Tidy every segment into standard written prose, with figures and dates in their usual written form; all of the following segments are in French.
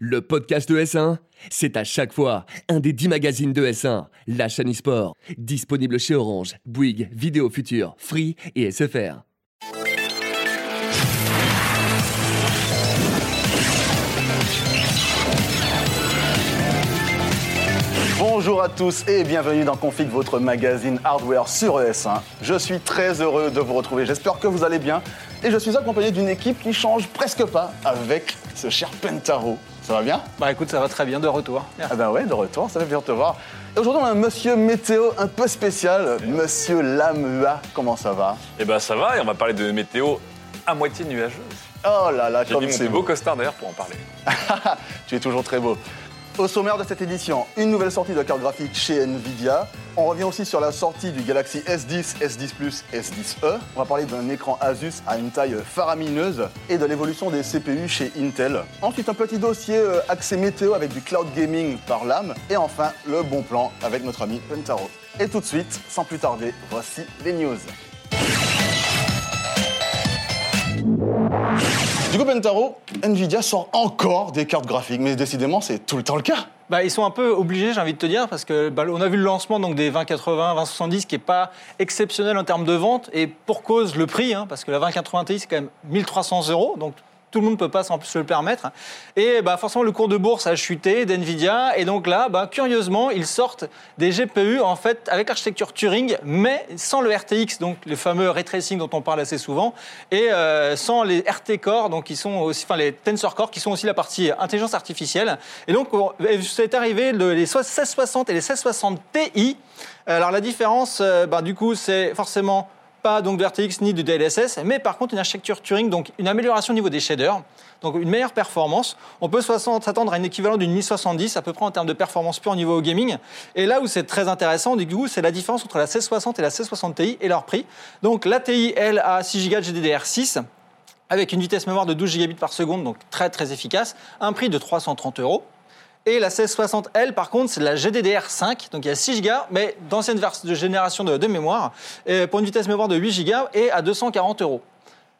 Le podcast de S1, c'est à chaque fois un des 10 magazines de S1, la chaîne e-sport, disponible chez Orange, Bouygues, Vidéo Futur, Free et SFR. Bonjour à tous et bienvenue dans Config, votre magazine hardware sur ES1. Je suis très heureux de vous retrouver, j'espère que vous allez bien. Et je suis accompagné d'une équipe qui change presque pas avec ce cher Pentaro. Ça va bien ? Bah écoute, ça va très bien, de retour. Merci. Ah bah ouais, de retour, ça fait plaisir de te voir. Et aujourd'hui, on a un monsieur météo un peu spécial, monsieur Lamua. Comment ça va ? Eh bah ça va, et on va parler de météo à moitié nuageuse. Oh là là, comme c'est beau. J'ai mis mon beau costard d'ailleurs pour en parler. Tu es toujours très beau. Au sommaire de cette édition, une nouvelle sortie de carte graphique chez Nvidia. On revient aussi sur la sortie du Galaxy S10, S10 Plus, S10e. On va parler d'un écran Asus à une taille faramineuse et de l'évolution des CPU chez Intel. Ensuite, un petit dossier axé météo avec du cloud gaming par l'âme. Et enfin, le bon plan avec notre ami Pentaro. Et tout de suite, sans plus tarder, voici les news. Du coup, Pentaro, Nvidia sort encore des cartes graphiques, mais décidément, c'est tout le temps le cas. Bah, ils sont un peu obligés, j'ai envie de te dire, parce que on a vu le lancement donc, des 2080, 2070, qui n'est pas exceptionnel en termes de vente, et pour cause, le prix, hein, parce que la 2080 Ti, c'est quand même 1300 €, donc tout le monde ne peut pas en plus se le permettre. Et bah, forcément, le cours de bourse a chuté d'Nvidia, et donc là, bah, curieusement, ils sortent des GPU en fait, avec l'architecture Turing, mais sans le RTX, donc le fameux ray tracing dont on parle assez souvent, et sans les RT Core, donc qui sont aussi, enfin les Tensor Core, qui sont aussi la partie intelligence artificielle. Et donc, c'est arrivé les 1660 et les 1660 Ti. Alors la différence, bah, du coup, c'est forcément pas donc de RTX ni du DLSS, mais par contre une architecture Turing, donc une amélioration au niveau des shaders, donc une meilleure performance. On peut s'attendre à un équivalent d'une 1070 à peu près en termes de performance pure au niveau gaming. Et là où c'est très intéressant, du coup, c'est la différence entre la 1660 et la 1660 Ti et leur prix. Donc la Ti, elle, a 6 Go de GDDR6, avec une vitesse mémoire de 12 Gbps par seconde, donc très très efficace, un prix de 330 €. Et la 1660L, par contre, c'est de la GDDR5, donc il y a 6 Go, mais d'ancienne génération de mémoire, pour une vitesse mémoire de 8 Go et à 240 €.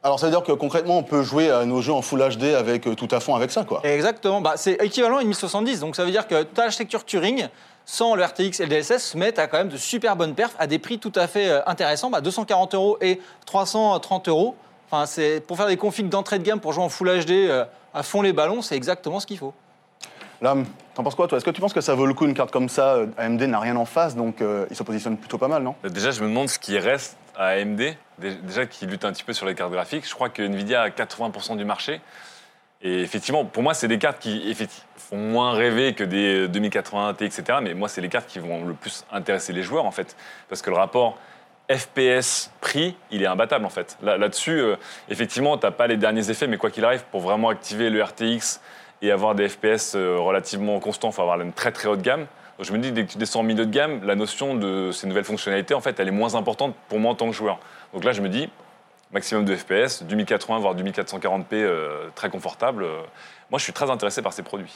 Alors ça veut dire que concrètement, on peut jouer à nos jeux en Full HD avec tout à fond avec ça, quoi. Exactement, bah, c'est équivalent à une 1070, donc ça veut dire que ta architecture Turing, sans le RTX et le DLSS, mais tu as quand même de super bonnes perfs à des prix tout à fait intéressants, bah, 240 € et 330 €. Enfin, c'est pour faire des configs d'entrée de gamme, pour jouer en Full HD à fond les ballons, c'est exactement ce qu'il faut. Lam, t'en penses quoi, toi ? Est-ce que tu penses que ça vaut le coup, une carte comme ça ? AMD n'a rien en face, donc ils se positionnent plutôt pas mal, non ? Déjà, je me demande ce qui reste à AMD, déjà qui lutte un petit peu sur les cartes graphiques. Je crois que Nvidia a 80% du marché. Et effectivement, pour moi, c'est des cartes qui font moins rêver que des 2080 Ti, etc. Mais moi, c'est les cartes qui vont le plus intéresser les joueurs, en fait. Parce que le rapport FPS-prix, il est imbattable, en fait. Là-dessus, effectivement, t'as pas les derniers effets, mais quoi qu'il arrive, pour vraiment activer le RTX et avoir des FPS relativement constants, il faut avoir une très très haute gamme. Donc je me dis, dès que tu descends au milieu de gamme, la notion de ces nouvelles fonctionnalités, en fait, elle est moins importante pour moi en tant que joueur. Donc là, je me dis, maximum de FPS, du 1080, voire du 1440p, très confortable. Moi, je suis très intéressé par ces produits.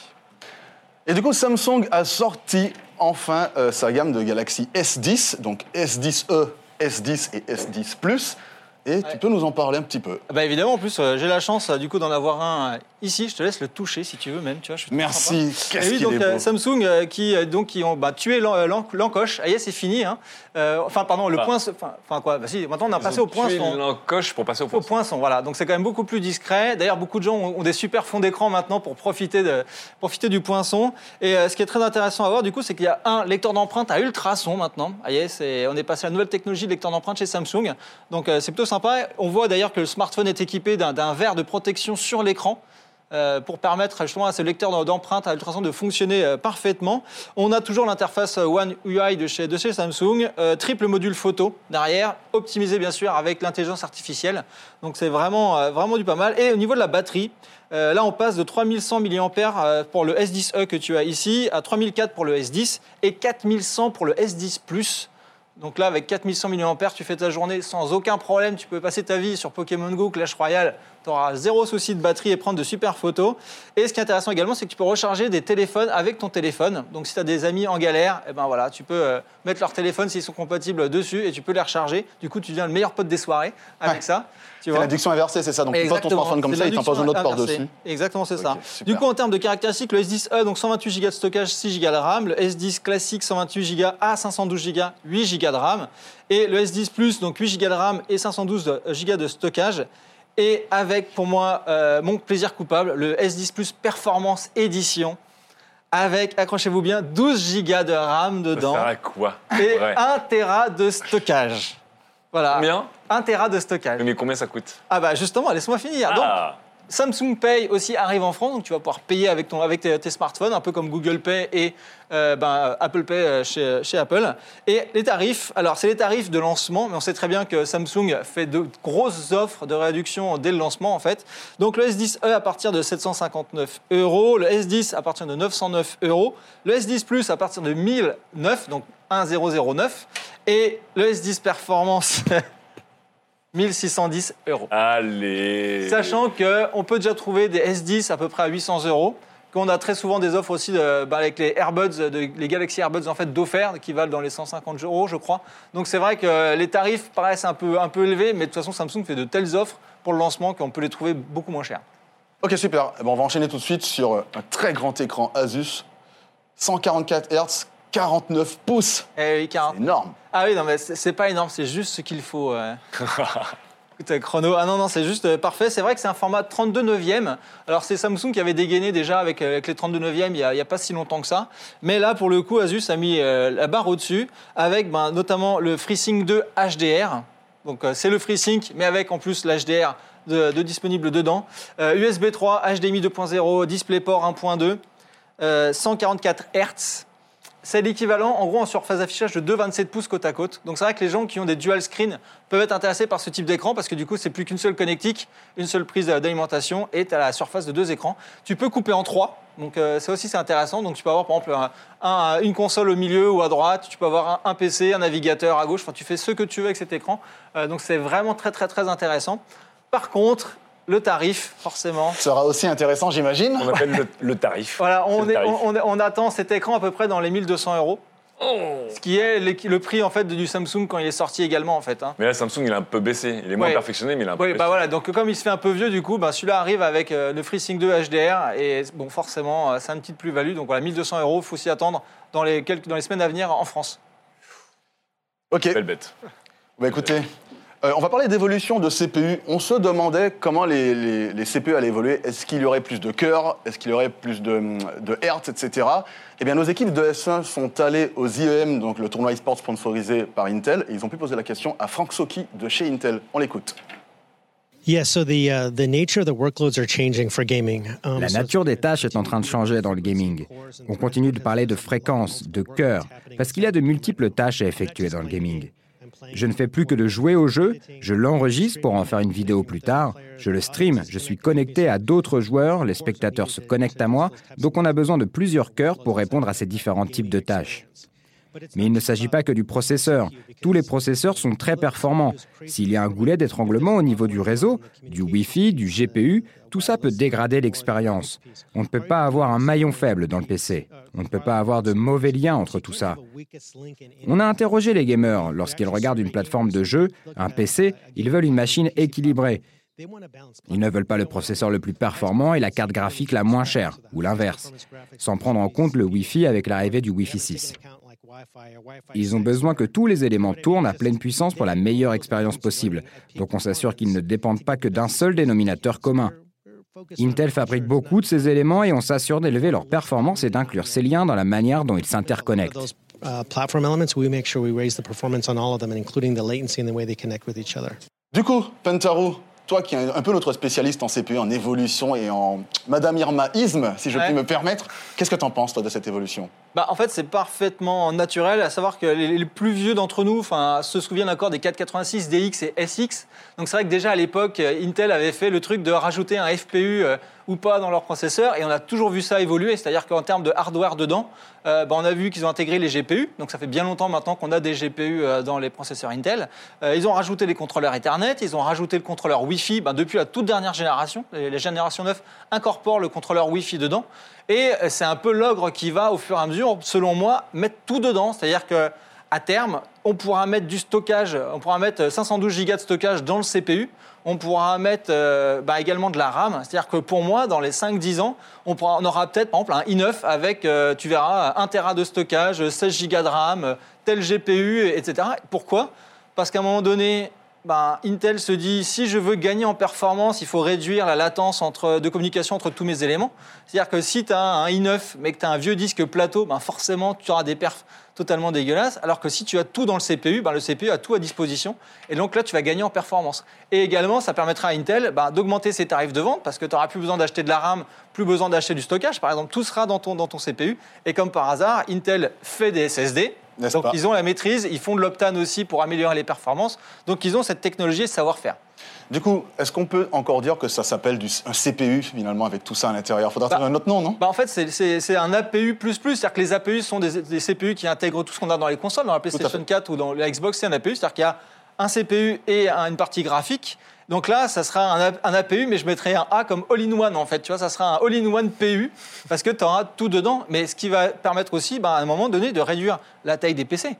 Et du coup, Samsung a sorti enfin sa gamme de Galaxy S10, donc S10e, S10 et S10 Plus. Et tu peux nous en parler un petit peu ? Bah évidemment, en plus, j'ai la chance du coup d'en avoir un ici. Je te laisse le toucher si tu veux même. Tu vois, je suis merci. Qu'est-ce qu'il donc, est beau. Samsung qui ont tué l'encoche. Ah yes, c'est fini. Hein. Maintenant, on a passé au poinçon. Ils ont tué l'encoche pour passer au poinçon. Au poinçon, voilà. Donc c'est quand même beaucoup plus discret. D'ailleurs, beaucoup de gens ont des super fonds d'écran maintenant pour profiter du poinçon. Et ce qui est très intéressant à voir, du coup, c'est qu'il y a un lecteur d'empreintes à ultrasons maintenant. Ah yes, on est passé à la nouvelle technologie de lecteur d'empreintes chez Samsung. Donc c'est plutôt sympa. On voit d'ailleurs que le smartphone est équipé d'un verre de protection sur l'écran pour permettre justement à ce lecteur d'empreintes à ultrasons de fonctionner parfaitement. On a toujours l'interface One UI de chez Samsung, triple module photo derrière, optimisé bien sûr avec l'intelligence artificielle. Donc c'est vraiment du pas mal. Et au niveau de la batterie, là on passe de 3100 mAh pour le S10e que tu as ici à 3004 pour le S10 et 4100 pour le S10+. Donc là, avec 4100 mAh, tu fais ta journée sans aucun problème. Tu peux passer ta vie sur Pokémon Go, Clash Royale tu auras zéro souci de batterie et prendre de super photos. Et ce qui est intéressant également, c'est que tu peux recharger des téléphones avec ton téléphone. Donc si tu as des amis en galère, eh ben voilà, tu peux mettre leur téléphone s'ils sont compatibles dessus et tu peux les recharger. Du coup, tu deviens le meilleur pote des soirées avec ça. C'est l'adduction inversée, c'est ça. Donc tu portes ton smartphone comme ça et tu en poses une autre porte dessus. Exactement, c'est ça. Du coup, en termes de caractéristiques, le S10e, donc 128 Go de stockage, 6 Go de RAM. Le S10 classique, 128 Go à 512 Go, 8 Go de RAM. Et le S10 Plus, donc 8 Go de RAM et 512 Go de stockage. Et avec, pour moi, mon plaisir coupable, le S10 Plus Performance Edition. Avec, accrochez-vous bien, 12 Go de RAM dedans. Ça sert à quoi ? Et 1 Tera de stockage. Voilà. Combien ? 1 Tera de stockage. Mais combien ça coûte ? Ah bah justement, laisse-moi finir. Ah. Donc, Samsung Pay aussi arrive en France, donc tu vas pouvoir payer avec tes smartphones, un peu comme Google Pay et Apple Pay chez Apple. Et les tarifs, alors c'est les tarifs de lancement, mais on sait très bien que Samsung fait de grosses offres de réduction dès le lancement en fait. Donc le S10e à partir de 759 €, le S10 à partir de 909 €, le S10 Plus à partir de 1009, donc 1009, et le S10 Performance... 1610 €. Allez. Sachant qu'on peut déjà trouver des S10 à peu près à 800 €, qu'on a très souvent des offres aussi avec les Airbuds, les Galaxy Airbuds en fait d'offert qui valent dans les 150 €, je crois. Donc c'est vrai que les tarifs paraissent un peu élevés, mais de toute façon Samsung fait de telles offres pour le lancement qu'on peut les trouver beaucoup moins chers. Ok, super. Bon, on va enchaîner tout de suite sur un très grand écran Asus, 144 Hz, 49 pouces. Eh oui, 40. C'est énorme. Ah oui, non, mais c'est pas énorme, c'est juste ce qu'il faut. Écoute, chrono. Ah non, c'est juste parfait. C'est vrai que c'est un format 32/9. Alors, c'est Samsung qui avait dégainé déjà avec les 32/9 il n'y a pas si longtemps que ça. Mais là, pour le coup, Asus a mis la barre au-dessus avec notamment le FreeSync 2 HDR. Donc, c'est le FreeSync, mais avec en plus l'HDR de disponible dedans. USB 3, HDMI 2.0, DisplayPort 1.2, 144 Hz. C'est l'équivalent, en gros, en surface d'affichage de 2,27 pouces côte à côte. Donc c'est vrai que les gens qui ont des dual screen peuvent être intéressés par ce type d'écran parce que du coup, c'est plus qu'une seule connectique, une seule prise d'alimentation et tu as la surface de deux écrans. Tu peux couper en trois, donc ça aussi c'est intéressant. Donc tu peux avoir par exemple une console au milieu ou à droite, tu peux avoir un PC, un navigateur à gauche, enfin tu fais ce que tu veux avec cet écran. Donc c'est vraiment très très très intéressant. Par contre... le tarif, forcément. Sera aussi intéressant, j'imagine. On appelle le tarif. Voilà, on attend cet écran à peu près dans les 1200 €. Oh. Ce qui est le prix en fait du Samsung quand il est sorti également en fait. Hein. Mais là Samsung il a un peu baissé, il est moins perfectionné mais il a un peu baissé. Bah voilà, donc comme il se fait un peu vieux du coup, celui-là arrive avec le FreeSync 2 HDR et bon forcément c'est une petite plus-value. Donc voilà, 1200 €, faut s'y attendre dans les semaines à venir en France. Ok. Belle bête. Bah écoutez. On va parler d'évolution de CPU. On se demandait comment les CPU allaient évoluer. Est-ce qu'il y aurait plus de cœur? Est-ce qu'il y aurait plus de Hertz, etc. Eh bien, nos équipes de S1 sont allées aux IEM, donc le tournoi e-sport sponsorisé par Intel, et ils ont pu poser la question à Frank Soki de chez Intel. On l'écoute. La nature des tâches est en train de changer dans le gaming. On continue de parler de fréquence, de cœur, parce qu'il y a de multiples tâches à effectuer dans le gaming. Je ne fais plus que de jouer au jeu, je l'enregistre pour en faire une vidéo plus tard, je le stream, je suis connecté à d'autres joueurs, les spectateurs se connectent à moi, donc on a besoin de plusieurs cœurs pour répondre à ces différents types de tâches. Mais il ne s'agit pas que du processeur. Tous les processeurs sont très performants. S'il y a un goulet d'étranglement au niveau du réseau, du Wi-Fi, du GPU, tout ça peut dégrader l'expérience. On ne peut pas avoir un maillon faible dans le PC. On ne peut pas avoir de mauvais liens entre tout ça. On a interrogé les gamers. Lorsqu'ils regardent une plateforme de jeu, un PC, ils veulent une machine équilibrée. Ils ne veulent pas le processeur le plus performant et la carte graphique la moins chère, ou l'inverse, sans prendre en compte le Wi-Fi avec l'arrivée du Wi-Fi 6. Ils ont besoin que tous les éléments tournent à pleine puissance pour la meilleure expérience possible. Donc on s'assure qu'ils ne dépendent pas que d'un seul dénominateur commun. Intel fabrique beaucoup de ces éléments et on s'assure d'élever leur performance et d'inclure ces liens dans la manière dont ils s'interconnectent. Du coup, Pentaro, toi qui es un peu notre spécialiste en CPU, en évolution et en Madame Irmaïsme, si je puis me permettre, qu'est-ce que tu en penses, toi, de cette évolution ? En fait, c'est parfaitement naturel, à savoir que les plus vieux d'entre nous se souviennent encore des 486, DX et SX. Donc c'est vrai que déjà à l'époque, Intel avait fait le truc de rajouter un FPU ou pas dans leur processeur, et on a toujours vu ça évoluer, c'est-à-dire qu'en termes de hardware dedans, on a vu qu'ils ont intégré les GPU, donc ça fait bien longtemps maintenant qu'on a des GPU dans les processeurs Intel. Ils ont rajouté les contrôleurs Ethernet, ils ont rajouté le contrôleur Wi-Fi, depuis la toute dernière génération, les générations 9 incorporent le contrôleur Wi-Fi dedans, et c'est un peu l'ogre qui va, au fur et à mesure, selon moi, mettre tout dedans, c'est-à-dire que à terme, on pourra mettre du stockage, on pourra mettre 512 Go de stockage dans le CPU, on pourra mettre également de la RAM, c'est-à-dire que pour moi, dans les 5-10 ans, on aura peut-être, par exemple, un i9 avec, tu verras, 1 Tera de stockage, 16 Go de RAM, tel GPU, etc. Pourquoi ? Parce qu'à un moment donné, Intel se dit, si je veux gagner en performance, il faut réduire la latence de communication entre tous mes éléments. C'est-à-dire que si tu as un i9 mais que tu as un vieux disque plateau, forcément tu auras des perfs totalement dégueulasses, alors que si tu as tout dans le CPU, le CPU a tout à disposition, et donc là tu vas gagner en performance. Et également, ça permettra à Intel d'augmenter ses tarifs de vente, parce que tu n'auras plus besoin d'acheter de la RAM, plus besoin d'acheter du stockage, par exemple, tout sera dans ton CPU, et comme par hasard, Intel fait des SSD, donc ils ont la maîtrise, ils font de l'Optane aussi pour améliorer les performances, donc ils ont cette technologie et ce savoir-faire. Du coup, est-ce qu'on peut encore dire que ça s'appelle un CPU finalement avec tout ça à l'intérieur ? Faudra trouver un autre nom, non ? En fait, c'est un APU++, c'est-à-dire que les APU sont des CPU qui intègrent tout ce qu'on a dans les consoles, dans la PlayStation 4 ou dans la Xbox, c'est un APU, c'est-à-dire qu'il y a un CPU et une partie graphique. Donc là, ça sera un APU, mais je mettrai un A comme all-in-one, en fait. Tu vois, ça sera un all-in-one PU, parce que tu auras tout dedans. Mais ce qui va permettre aussi, à un moment donné, de réduire la taille des PC.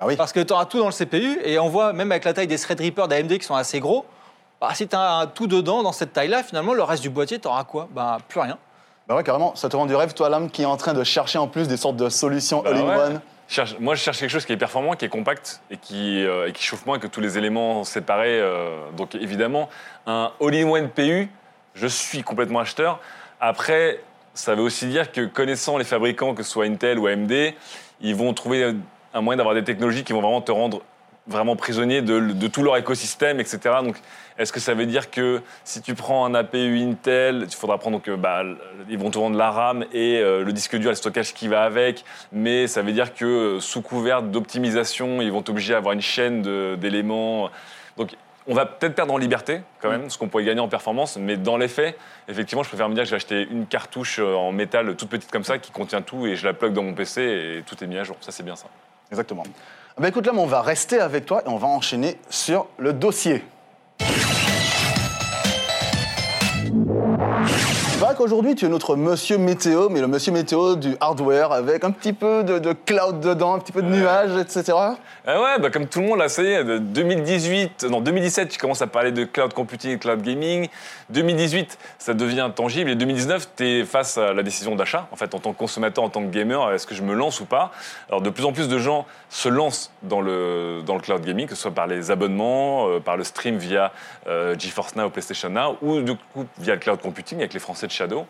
Ah oui. Parce que tu auras tout dans le CPU, et on voit, même avec la taille des Threadripper d'AMD qui sont assez gros, si tu as tout dedans, dans cette taille-là, finalement, le reste du boîtier, tu auras quoi ? Plus rien. Ouais, carrément, ça te rend du rêve, toi, l'âme, qui est en train de chercher en plus des sortes de solutions all-in-one. Ouais. Moi, je cherche quelque chose qui est performant, qui est compact et qui chauffe moins que tous les éléments séparés. Donc, évidemment, un all-in-one PU, je suis complètement acheteur. Après, ça veut aussi dire que, connaissant les fabricants, que ce soit Intel ou AMD, ils vont trouver un moyen d'avoir des technologies qui vont vraiment te rendre vraiment prisonnier de tout leur écosystème, etc. Donc, est-ce que ça veut dire que si tu prends un APU Intel, il faudra prendre ils vont te vendre la RAM et le disque dur, le stockage qui va avec, mais ça veut dire que sous couvert d'optimisation, ils vont t'obliger à avoir une chaîne d'éléments. Donc, on va peut-être perdre en liberté, quand même, ce qu'on pourrait gagner en performance, mais dans les faits, effectivement, je préfère me dire que j'ai acheté une cartouche en métal toute petite comme ça, qui contient tout, et je la plug dans mon PC et tout est mis à jour. Ça, c'est bien ça. Exactement. Écoute, là, on va rester avec toi et on va enchaîner sur le dossier. C'est vrai qu'aujourd'hui, tu es notre monsieur météo, mais le monsieur météo du hardware, avec un petit peu de cloud dedans, un petit peu de nuages, etc. Comme tout le monde, là, ça y est, 2017, tu commences à parler de cloud computing et cloud gaming. 2018, ça devient tangible. Et 2019, tu es face à la décision d'achat. En fait, en tant que consommateur, en tant que gamer, est-ce que je me lance ou pas ? Alors, de plus en plus de gens se lancent dans le cloud gaming, que ce soit par les abonnements, par le stream via GeForce Now ou PlayStation Now, ou du coup, via le cloud computing avec les Français de Shadow.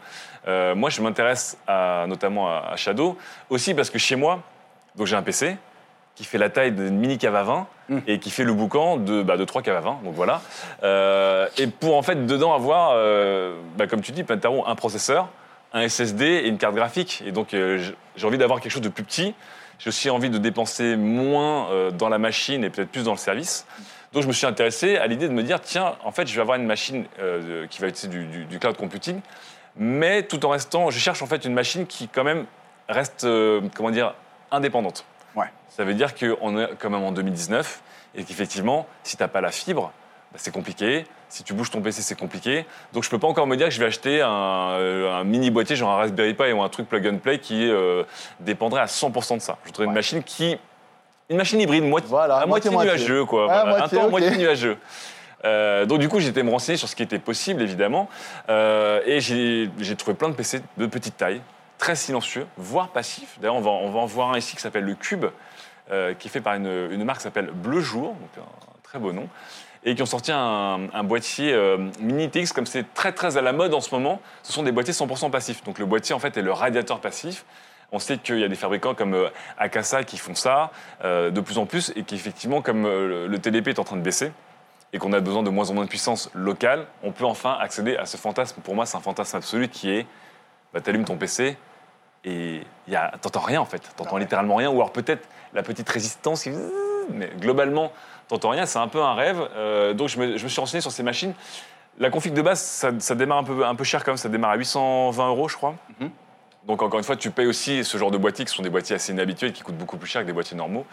Moi, je m'intéresse notamment à Shadow, aussi parce que chez moi, donc j'ai un PC qui fait la taille d'une mini cave à vin et qui fait le boucan de 3 caves à vin. Donc voilà. Et pour en fait dedans avoir, comme tu dis, Pentaro, un processeur, un SSD et une carte graphique. Et donc j'ai envie d'avoir quelque chose de plus petit. J'ai aussi envie de dépenser moins dans la machine et peut-être plus dans le service. Donc je me suis intéressé à l'idée de me dire, tiens, en fait, je vais avoir une machine qui va utiliser du cloud computing, mais tout en restant, je cherche en fait une machine qui quand même reste, indépendante. Ouais. Ça veut dire qu'on est quand même en 2019 et qu'effectivement, si tu n'as pas la fibre, c'est compliqué. Si tu bouges ton PC, c'est compliqué. Donc je ne peux pas encore me dire que je vais acheter un mini boîtier, genre un Raspberry Pi ou un truc plug and play qui dépendrait à 100% de ça. Je voudrais une machine qui... Une machine hybride, moitié nuageux, quoi. Ah, voilà. Un temps moitié nuageux. Donc du coup, j'étais me renseigner sur ce qui était possible, évidemment. Et j'ai trouvé plein de PC de petite taille, très silencieux, voire passifs. D'ailleurs, on va en voir un ici qui s'appelle le Cube, qui est fait par une marque qui s'appelle Bleu Jour, donc un très beau nom, et qui ont sorti un boîtier Minitix, comme c'est très, très à la mode en ce moment. Ce sont des boîtiers 100% passifs. Donc le boîtier, en fait, est le radiateur passif. On sait qu'il y a des fabricants comme Akasa qui font ça de plus en plus et qu'effectivement, comme le TDP est en train de baisser et qu'on a besoin de moins en moins de puissance locale, on peut enfin accéder à ce fantasme. Pour moi, c'est un fantasme absolu qui est t'allumes ton PC et t'entends rien en fait. T'entends littéralement rien, ou alors peut-être la petite résistance qui... Mais globalement, t'entends rien, c'est un peu un rêve. Donc je me suis renseigné sur ces machines. La config de base, ça démarre un peu cher quand même, ça démarre à 820 € je crois. Mm-hmm. Donc encore une fois, tu payes aussi ce genre de boîtiers qui sont des boîtiers assez inhabituels, qui coûtent beaucoup plus cher que des boîtiers normaux.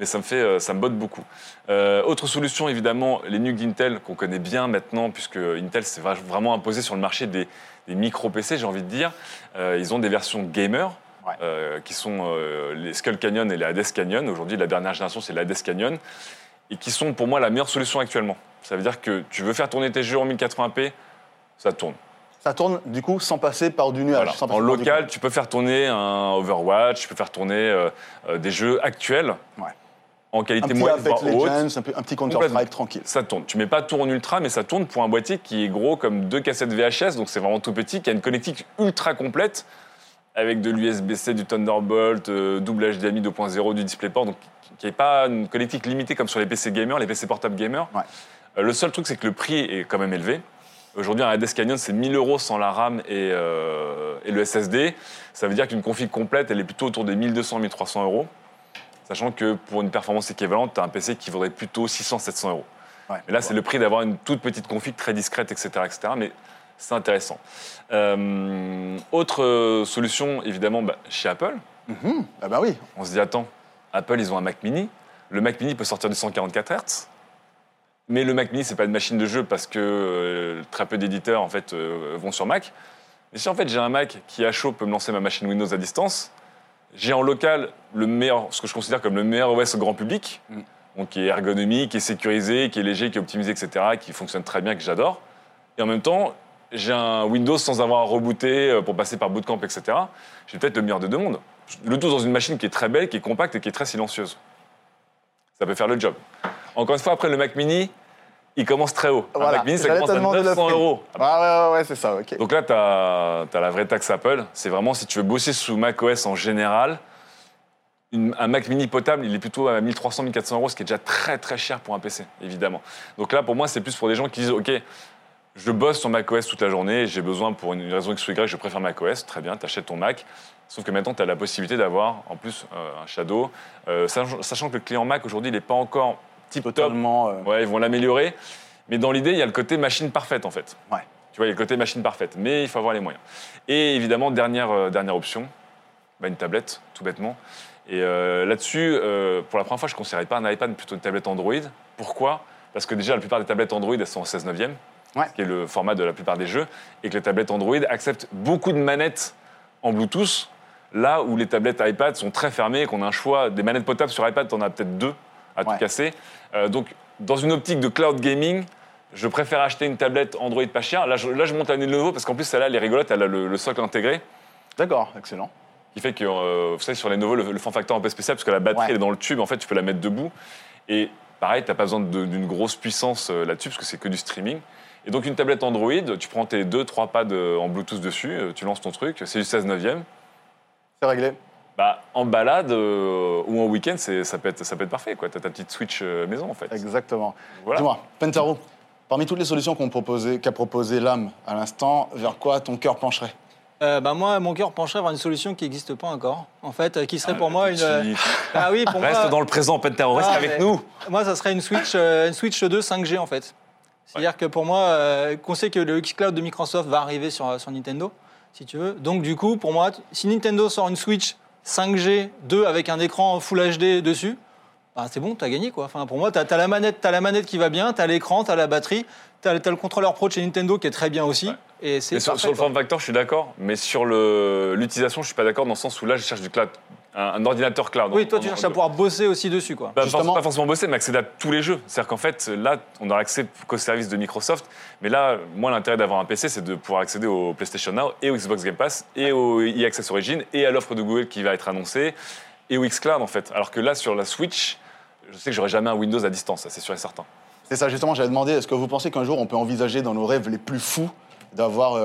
Mais ça me botte beaucoup. Autre solution, évidemment, les NUC d'Intel, qu'on connaît bien maintenant, puisque Intel s'est vraiment imposé sur le marché des micro-PC, j'ai envie de dire. Ils ont des versions gamer, ouais. Qui sont les Skull Canyon et les Hades Canyon. Aujourd'hui, la dernière génération, c'est l'Hades Canyon. Et qui sont, pour moi, la meilleure solution actuellement. Ça veut dire que tu veux faire tourner tes jeux en 1080p, ça tourne. Ça tourne du coup sans passer par du nuage. Voilà. En local, tu peux faire tourner un Overwatch, tu peux faire tourner des jeux actuels en qualité moyenne, voire haute. Un petit Counter-Strike tranquille. Ça tourne. Tu mets pas tout en ultra, mais ça tourne pour un boîtier qui est gros comme 2 cassettes VHS, donc c'est vraiment tout petit, qui a une connectique ultra complète avec de l'USB-C, du Thunderbolt, double HDMI 2.0, du DisplayPort, donc qui n'est pas une connectique limitée comme sur les PC gamers, les PC portables gamers. Ouais. Le seul truc, c'est que le prix est quand même élevé. Aujourd'hui, un Hades Canyon, c'est 1000 € sans la RAM et le SSD. Ça veut dire qu'une config complète, elle est plutôt autour des 1200-1300 €. Sachant que pour une performance équivalente, tu as un PC qui vaudrait plutôt 600-700 €. Ouais, mais là, c'est le prix d'avoir une toute petite config très discrète, etc. etc. mais c'est intéressant. Autre solution, évidemment, chez Apple. Mm-hmm. Ah bah oui. On se dit, attends, Apple, ils ont un Mac Mini. Le Mac Mini peut sortir du 144 Hz. Mais le Mac Mini, c'est pas une machine de jeu parce que très peu d'éditeurs en fait vont sur Mac. Mais si en fait j'ai un Mac qui à chaud peut me lancer ma machine Windows à distance, j'ai en local le meilleur, ce que je considère comme le meilleur OS au grand public, donc qui est ergonomique, qui est sécurisé, qui est léger, qui est optimisé, etc., qui fonctionne très bien, que j'adore. Et en même temps, j'ai un Windows sans avoir à rebooter pour passer par Bootcamp, etc. J'ai peut-être le meilleur de deux mondes. Le tout dans une machine qui est très belle, qui est compacte et qui est très silencieuse. Ça peut faire le job. Encore une fois, après, le Mac Mini, il commence très haut. Voilà. Le Mac Mini, ça commence à 900 €. Ah ouais, c'est ça, ok. Donc là, t'as la vraie taxe Apple. C'est vraiment, si tu veux bosser sous Mac OS en général, un Mac Mini potable, il est plutôt à 1300-1400 €, ce qui est déjà très, très cher pour un PC, évidemment. Donc là, pour moi, c'est plus pour des gens qui disent, ok, je bosse sur Mac OS toute la journée, et j'ai besoin, pour une raison X ou Y, je préfère Mac OS. Très bien, t'achètes ton Mac. Sauf que maintenant, tu as la possibilité d'avoir, en plus, un Shadow. Sachant que le client Mac, aujourd'hui, il n'est pas encore tip totalement top. Ouais, ils vont l'améliorer. Mais dans l'idée, il y a le côté machine parfaite, en fait. Ouais. Tu vois, il y a le côté machine parfaite. Mais il faut avoir les moyens. Et évidemment, dernière option, une tablette, tout bêtement. Et là-dessus, pour la première fois, je ne conseillerais pas un iPad, mais plutôt une tablette Android. Pourquoi ? Parce que déjà, la plupart des tablettes Android, elles sont en 16/9, ce qui est le format de la plupart des jeux. Et que les tablettes Android acceptent beaucoup de manettes en Bluetooth. Là où les tablettes iPad sont très fermées, qu'on a un choix, des manettes potables sur iPad, t'en as peut-être 2 à tout casser. Donc, dans une optique de cloud gaming, je préfère acheter une tablette Android pas chère. Là, je monte la Lenovo parce qu'en plus, celle-là, elle est rigolote, elle a le socle intégré. D'accord, excellent. Qui fait que, vous savez, sur les Lenovo, le form factor est un peu spécial parce que la batterie elle est dans le tube, en fait, tu peux la mettre debout. Et pareil, t'as pas besoin d'une grosse puissance là-dessus parce que c'est que du streaming. Et donc, une tablette Android, tu prends tes 2-3 pads en Bluetooth dessus, tu lances ton truc, c'est du 16/9. C'est réglé. En balade ou en week-end, ça peut être parfait. Tu as ta petite Switch maison, en fait. Exactement. Voilà. Dis-moi, Pentaro, parmi toutes les solutions qu'a proposé l'âme à l'instant, vers quoi ton cœur pencherait ? Moi, mon cœur pencherait vers une solution qui n'existe pas encore, en fait, qui serait pour moi une... Ah oui, pour reste moi... dans le présent, Pentaro, reste avec nous. Moi, ça serait une Switch 2 5G, en fait. C'est-à-dire que pour moi, qu'on sait que le xCloud de Microsoft va arriver sur Nintendo, si tu veux. Donc du coup, pour moi, si Nintendo sort une Switch 5G 2 avec un écran Full HD dessus, c'est bon, t'as gagné quoi. Enfin, pour moi, t'as la manette qui va bien, t'as l'écran, t'as la batterie, t'as le contrôleur Pro de chez Nintendo qui est très bien aussi. Ouais. Et c'est parfait, sur le form factor, je suis d'accord, mais sur l'utilisation, je suis pas d'accord dans le sens où là, je cherche du cloud. Un ordinateur cloud. Oui, toi, tu cherches à pouvoir bosser aussi dessus, quoi. Pas forcément bosser, mais accéder à tous les jeux. C'est-à-dire qu'en fait, là, on n'a accès qu'aux services de Microsoft. Mais là, moi, l'intérêt d'avoir un PC, c'est de pouvoir accéder au PlayStation Now et au Xbox Game Pass et au e-Access Origin et à l'offre de Google qui va être annoncée et au xCloud, en fait. Alors que là, sur la Switch, je sais que j'aurai jamais un Windows à distance, ça, c'est sûr et certain. C'est ça, justement, j'avais demandé, est-ce que vous pensez qu'un jour, on peut envisager dans nos rêves les plus fous d'avoir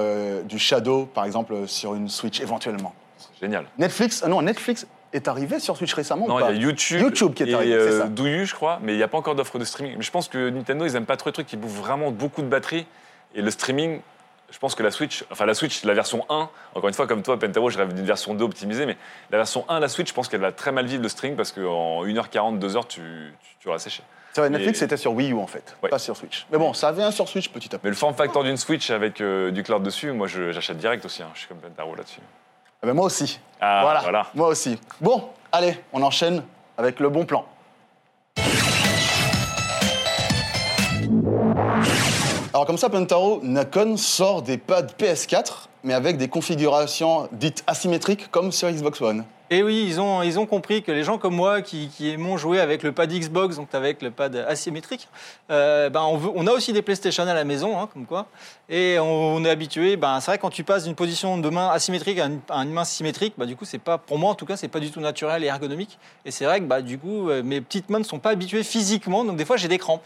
du Shadow, par exemple, sur une Switch, éventuellement ? Génial. Netflix est arrivé sur Switch récemment. Non, il y a YouTube qui est arrivé. C'est ça. Douyu, je crois, mais il n'y a pas encore d'offre de streaming. Mais je pense que Nintendo, ils n'aiment pas trop les trucs qui bouffent vraiment beaucoup de batterie. Et le streaming, je pense que la Switch, la version 1, encore une fois, comme toi, Pentaro, je rêve d'une version 2 optimisée, mais la version 1, la Switch, je pense qu'elle va très mal vivre le streaming parce qu'en 1h40, 2h, tu auras séché. Vrai, Netflix était sur Wii U en fait, pas sur Switch. Mais bon, ça vient sur Switch petit à petit. Mais le form factor d'une Switch avec du cloud dessus, moi j'achète direct aussi, hein. Je suis comme Pentaro là-dessus. Ah ben moi aussi. Ah, voilà, moi aussi. Bon, allez, on enchaîne avec le bon plan. Alors comme ça, Pentaro, Nikon sort des pads PS4, mais avec des configurations dites asymétriques comme sur Xbox One. Et oui, ils ont compris que les gens comme moi qui aimons jouer avec le pad Xbox, donc avec le pad asymétrique, on a aussi des PlayStation à la maison, hein, comme quoi. Et on est habitué, c'est vrai, quand tu passes d'une position de main asymétrique à une main symétrique, du coup, c'est pas, pour moi en tout cas, c'est pas du tout naturel et ergonomique. Et c'est vrai que du coup, mes petites mains ne sont pas habituées physiquement, donc des fois j'ai des crampes.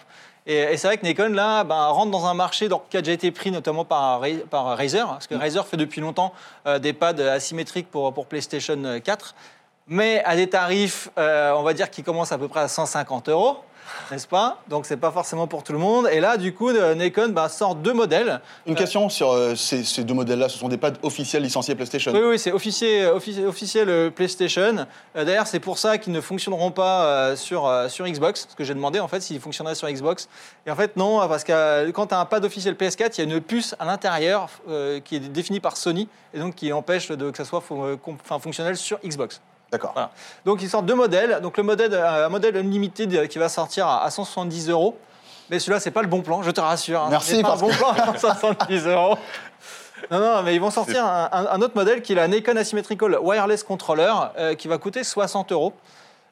Et c'est vrai que Nikon, là, rentre dans un marché qui a déjà été pris notamment par Razer, parce que Razer fait depuis longtemps des pads asymétriques pour PlayStation 4, mais à des tarifs, on va dire, qui commencent à peu près à 150 €, n'est-ce pas? Donc, c'est pas forcément pour tout le monde. Et là, du coup, Nikon sort deux modèles. Une question sur ces deux modèles-là. Ce sont des pads officiels licenciés PlayStation. Oui, c'est officiel PlayStation. D'ailleurs, c'est pour ça qu'ils ne fonctionneront pas sur Xbox. Parce que j'ai demandé, en fait, s'ils fonctionneraient sur Xbox. Et en fait, non, parce que quand tu as un pad officiel PS4, il y a une puce à l'intérieur qui est définie par Sony et donc qui empêche que ça soit fonctionnel sur Xbox. D'accord. Voilà. Donc, ils sortent deux modèles. Donc, un modèle Unlimited qui va sortir à 170 €. Mais celui-là, c'est pas le bon plan, je te rassure. Hein. Merci, parce que... pas le bon plan à 170 €. Non, mais ils vont sortir un autre modèle qui est la Nikon Asymmetrical Wireless Controller qui va coûter 60 €.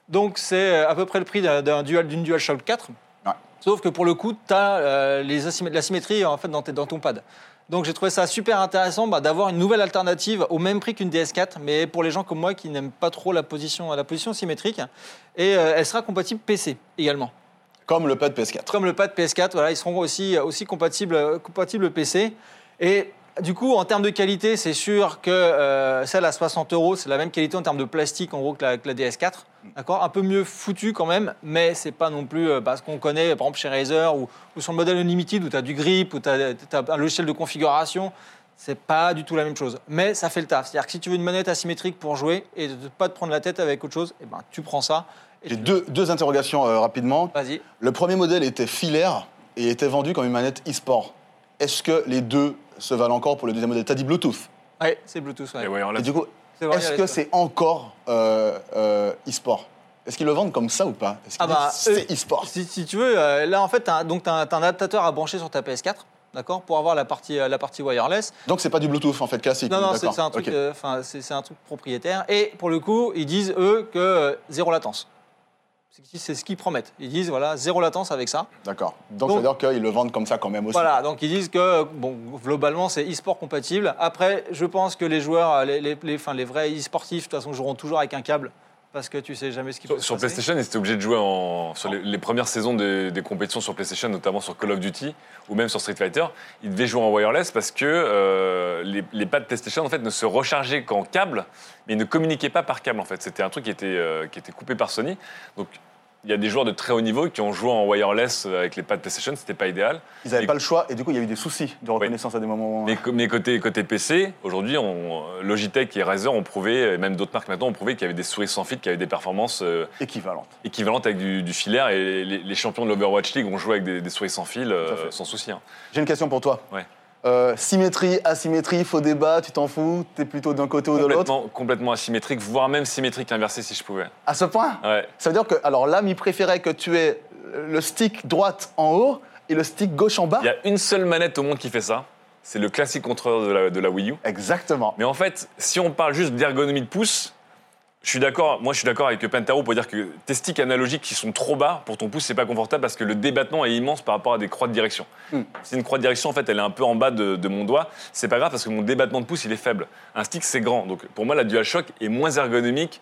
Donc, c'est à peu près le prix d'une DualShock 4. Ouais. Sauf que pour le coup, tu as l'asymétrie en fait, dans ton pad. Donc j'ai trouvé ça super intéressant d'avoir une nouvelle alternative au même prix qu'une DS4, mais pour les gens comme moi qui n'aiment pas trop la position symétrique. Et elle sera compatible PC également. Comme le pad PS4. Comme le pad PS4, voilà, ils seront aussi compatibles PC. Et du coup, en termes de qualité, c'est sûr que celle à 60 €, c'est la même qualité en termes de plastique, en gros, que la DS4. D'accord, un peu mieux foutu quand même, mais c'est pas non plus ce qu'on connaît, par exemple, chez Razer ou sur le modèle Unlimited, où tu as du grip, où tu as un logiciel de configuration. C'est pas du tout la même chose, mais ça fait le taf. C'est-à-dire que si tu veux une manette asymétrique pour jouer et de pas te prendre la tête avec autre chose, tu prends ça. J'ai deux interrogations rapidement. Vas-y. Le premier modèle était filaire et était vendu comme une manette e-sport. Est-ce que les deux se valent encore pour le deuxième modèle? T'as dit Bluetooth. Oui, c'est Bluetooth. Ouais. Et du coup, est-ce que c'est encore e-sport? Est-ce qu'ils le vendent comme ça ou pas? Est-ce c'est e-sport? Si tu veux, là en fait, t'as un adaptateur à brancher sur ta PS4, d'accord, pour avoir la partie wireless. Donc c'est pas du Bluetooth en fait classique. Non, c'est un truc, c'est un truc propriétaire. Et pour le coup, ils disent eux que zéro latence. C'est ce qu'ils promettent. Ils disent, voilà, zéro latence avec ça. D'accord. Donc ça veut dire qu'ils le vendent comme ça quand même aussi. Voilà, donc ils disent que, globalement, c'est e-sport compatible. Après, je pense que les joueurs, les vrais e-sportifs, de toute façon, joueront toujours avec un câble. Parce que tu sais jamais ce qui peut se passer. Sur PlayStation, ils étaient obligés de jouer sur les premières saisons des compétitions sur PlayStation, notamment sur Call of Duty ou même sur Street Fighter. Ils devaient jouer en wireless parce que les pads PlayStation en fait ne se rechargeaient qu'en câble, mais ils ne communiquaient pas par câble en fait. C'était un truc qui était coupé par Sony. Donc il y a des joueurs de très haut niveau qui ont joué en wireless avec les pads PlayStation, c'était pas idéal. Ils n'avaient pas le choix et du coup il y a eu des soucis de reconnaissance à des moments. Mais côté PC, aujourd'hui, Logitech et Razer ont prouvé, et même d'autres marques maintenant ont prouvé qu'il y avait des souris sans fil, qu'il y avait des performances équivalentes avec du filaire. Et les champions de l'Overwatch League ont joué avec des souris sans fil sans souci. Hein. J'ai une question pour toi. Ouais. Symétrie, asymétrie, faux débat, tu t'en fous? T'es plutôt d'un côté ou de l'autre? Complètement asymétrique, voire même symétrique inversée si je pouvais. À ce point? Ouais. Ça veut dire que, alors l'âme, il préférait que tu aies le stick droite en haut et le stick gauche en bas? Il y a une seule manette au monde qui fait ça. C'est le classique contrôleur de la Wii U. Exactement. Mais en fait, si on parle juste d'ergonomie de pouce, je suis d'accord avec Pentaro pour dire que tes sticks analogiques qui sont trop bas pour ton pouce, c'est pas confortable parce que le débattement est immense par rapport à des croix de direction. Si une croix de direction, en fait, elle est un peu en bas de mon doigt, c'est pas grave parce que mon débattement de pouce, il est faible. Un stick, c'est grand. Donc pour moi, la DualShock est moins ergonomique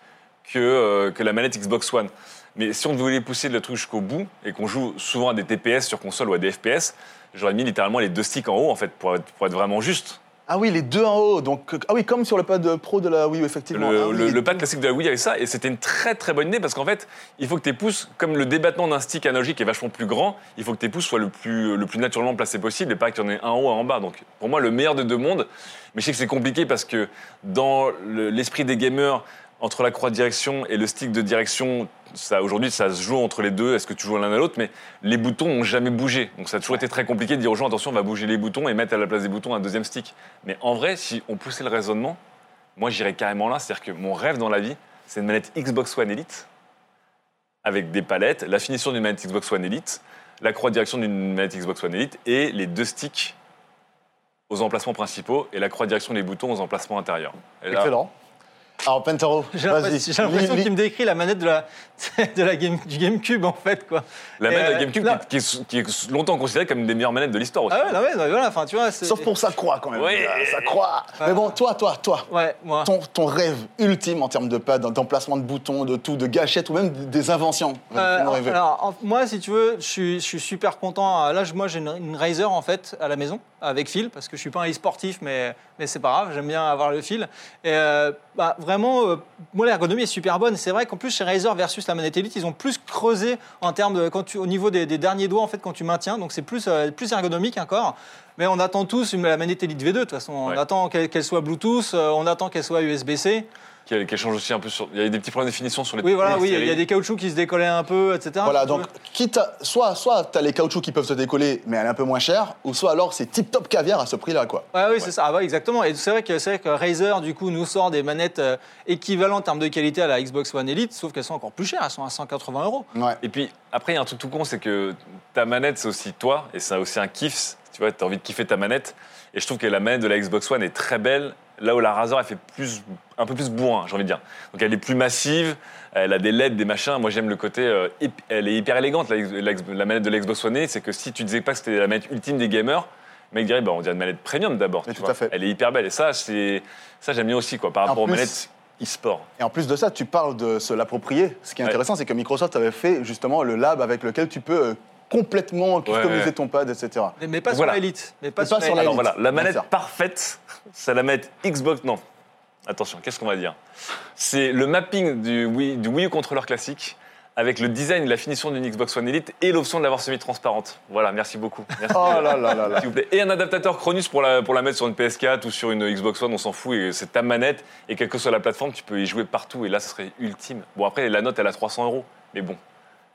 que la manette Xbox One. Mais si on voulait pousser le truc jusqu'au bout et qu'on joue souvent à des TPS sur console ou à des FPS, j'aurais mis littéralement les deux sticks en haut, en fait, pour être vraiment juste. Ah oui, les deux en haut, donc comme sur le pad pro de la Wii, effectivement. Le pad classique de la Wii avait ça, et c'était une très très bonne idée parce qu'en fait, il faut que tes pouces, comme le débattement d'un stick analogique est vachement plus grand, il faut que tes pouces soient le plus naturellement placés possible et pas qu'il y en ait un en haut et un en bas. Donc pour moi, le meilleur des deux mondes, mais je sais que c'est compliqué parce que dans l'esprit des gamers, entre la croix de direction et le stick de direction, ça, aujourd'hui, ça se joue entre les deux. Est-ce que tu joues l'un à l'autre? Mais les boutons n'ont jamais bougé. Donc, ça a toujours été très compliqué de dire aux gens, attention, on va bouger les boutons et mettre à la place des boutons un deuxième stick. Mais en vrai, si on poussait le raisonnement, moi, j'irais carrément là. C'est-à-dire que mon rêve dans la vie, c'est une manette Xbox One Elite avec des palettes, la finition d'une manette Xbox One Elite, la croix de direction d'une manette Xbox One Elite et les deux sticks aux emplacements principaux et la croix de direction des boutons aux emplacements intérieurs. Et là, excellent. Alors Pentaro, j'ai l'impression qu'il me décrit la manette du GameCube en fait quoi. La manette de GameCube qui est longtemps considérée comme une des meilleures manettes de l'histoire aussi. Ah ouais, non, mais voilà, enfin tu vois. C'est... Sauf pour sa croix quand même. Oui. Sa croix. Ouais. Mais bon, toi. Ouais, moi. Ton rêve ultime en termes de pads, d'emplacement de boutons, de tout, de gâchettes ou même des inventions. Alors moi, si tu veux, je suis super content. Là, moi, j'ai une Razer en fait à la maison avec fil parce que je suis pas un e-sportif, mais c'est pas grave, j'aime bien avoir le fil. Et vraiment, moi, l'ergonomie est super bonne. C'est vrai qu'en plus, chez Razer versus la manette Elite, ils ont plus creusé en termes de, au niveau des derniers doigts, en fait, quand tu maintiens. Donc, c'est plus ergonomique encore. Mais on attend tous la manette Elite V2, de toute façon. On attend qu'elle soit Bluetooth, on attend qu'elle soit USB-C. Qu'elle change aussi un peu sur... Il y a des petits problèmes de définition sur les... Oui, il y a des caoutchoucs qui se décollaient un peu, etc. Voilà, donc, soit tu as les caoutchoucs qui peuvent se décoller, mais elle est un peu moins chère, ou soit alors c'est tip-top caviar à ce prix-là, quoi. Oui, c'est ça, exactement. Et c'est vrai que Razer, du coup, nous sort des manettes équivalentes en termes de qualité à la Xbox One Elite, sauf qu'elles sont encore plus chères, elles sont à 180 €. Ouais. Et puis, après, il y a un truc tout con, c'est que ta manette, c'est aussi toi, et c'est aussi un kiff, tu vois, tu as envie de kiffer ta manette, et je trouve que la manette de la Xbox One est très belle, là où la Razer, elle fait un peu plus bourrin, j'ai envie de dire. Donc elle est plus massive, elle a des LED, des machins. Moi, j'aime le côté... elle est hyper élégante, la manette de l'Xbox One. C'est que si tu disais pas que c'était la manette ultime des gamers, le mec dirait, on dirait une manette premium d'abord. Tu vois. À fait. Elle est hyper belle. Et ça j'aime bien aussi, quoi, par rapport aux manettes e-sport. Et en plus de ça, tu parles de se l'approprier. Ce qui est intéressant, c'est que Microsoft avait fait justement le lab avec lequel tu peux... complètement customiser ton pad, etc. Mais pas sur l'élite. Alors voilà, la manette parfaite, c'est la manette Xbox... Non, attention, qu'est-ce qu'on va dire ? C'est le mapping du Wii U contrôleur classique avec le design et la finition d'une Xbox One Elite et l'option de l'avoir semi-transparente. Voilà, merci beaucoup. Merci. Oh là là là là. S'il vous plaît. Et un adaptateur Cronus pour la mettre sur une PS4 ou sur une Xbox One, on s'en fout, et c'est ta manette. Et quelle que soit la plateforme, tu peux y jouer partout. Et là, ce serait ultime. Bon, après, la note, elle a 300 €. Mais bon.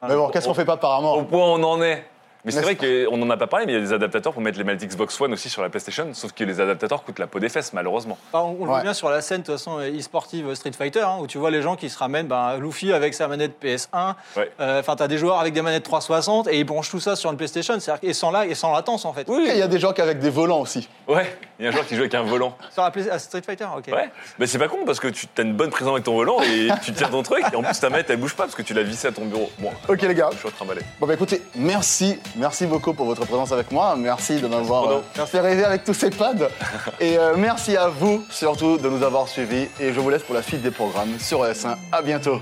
Mais bon, qu'est-ce qu'on fait pas apparemment ? Au point où on en est. Mais c'est vrai qu'on n'en a pas parlé, mais il y a des adaptateurs pour mettre les manettes Xbox One aussi sur la PlayStation, sauf que les adaptateurs coûtent la peau des fesses, malheureusement. On le voit bien sur la scène, de toute façon, e-sportive Street Fighter, où tu vois les gens qui se ramènent, Luffy avec sa manette PS1, t'as des joueurs avec des manettes 360, et ils branchent tout ça sur une PlayStation, et sans latence, en fait. Oui, il y a des gens avec des volants aussi. Ouais, il y a un joueur qui joue avec un volant. Sur la Street Fighter, ok. Ouais, mais c'est pas con, parce que tu as une bonne prise en main avec ton volant, et tu tires ton truc, et en plus ta manette, elle bouge pas, parce que tu l'as vissée à ton bureau. Bon, ok les gars. Je suis en train de trimballer. Bon, écoutez, merci. Merci beaucoup pour votre présence avec moi. Merci de m'avoir fait rêver avec tous ces pads. Et merci à vous, surtout, de nous avoir suivis. Et je vous laisse pour la suite des programmes sur ES1. À bientôt.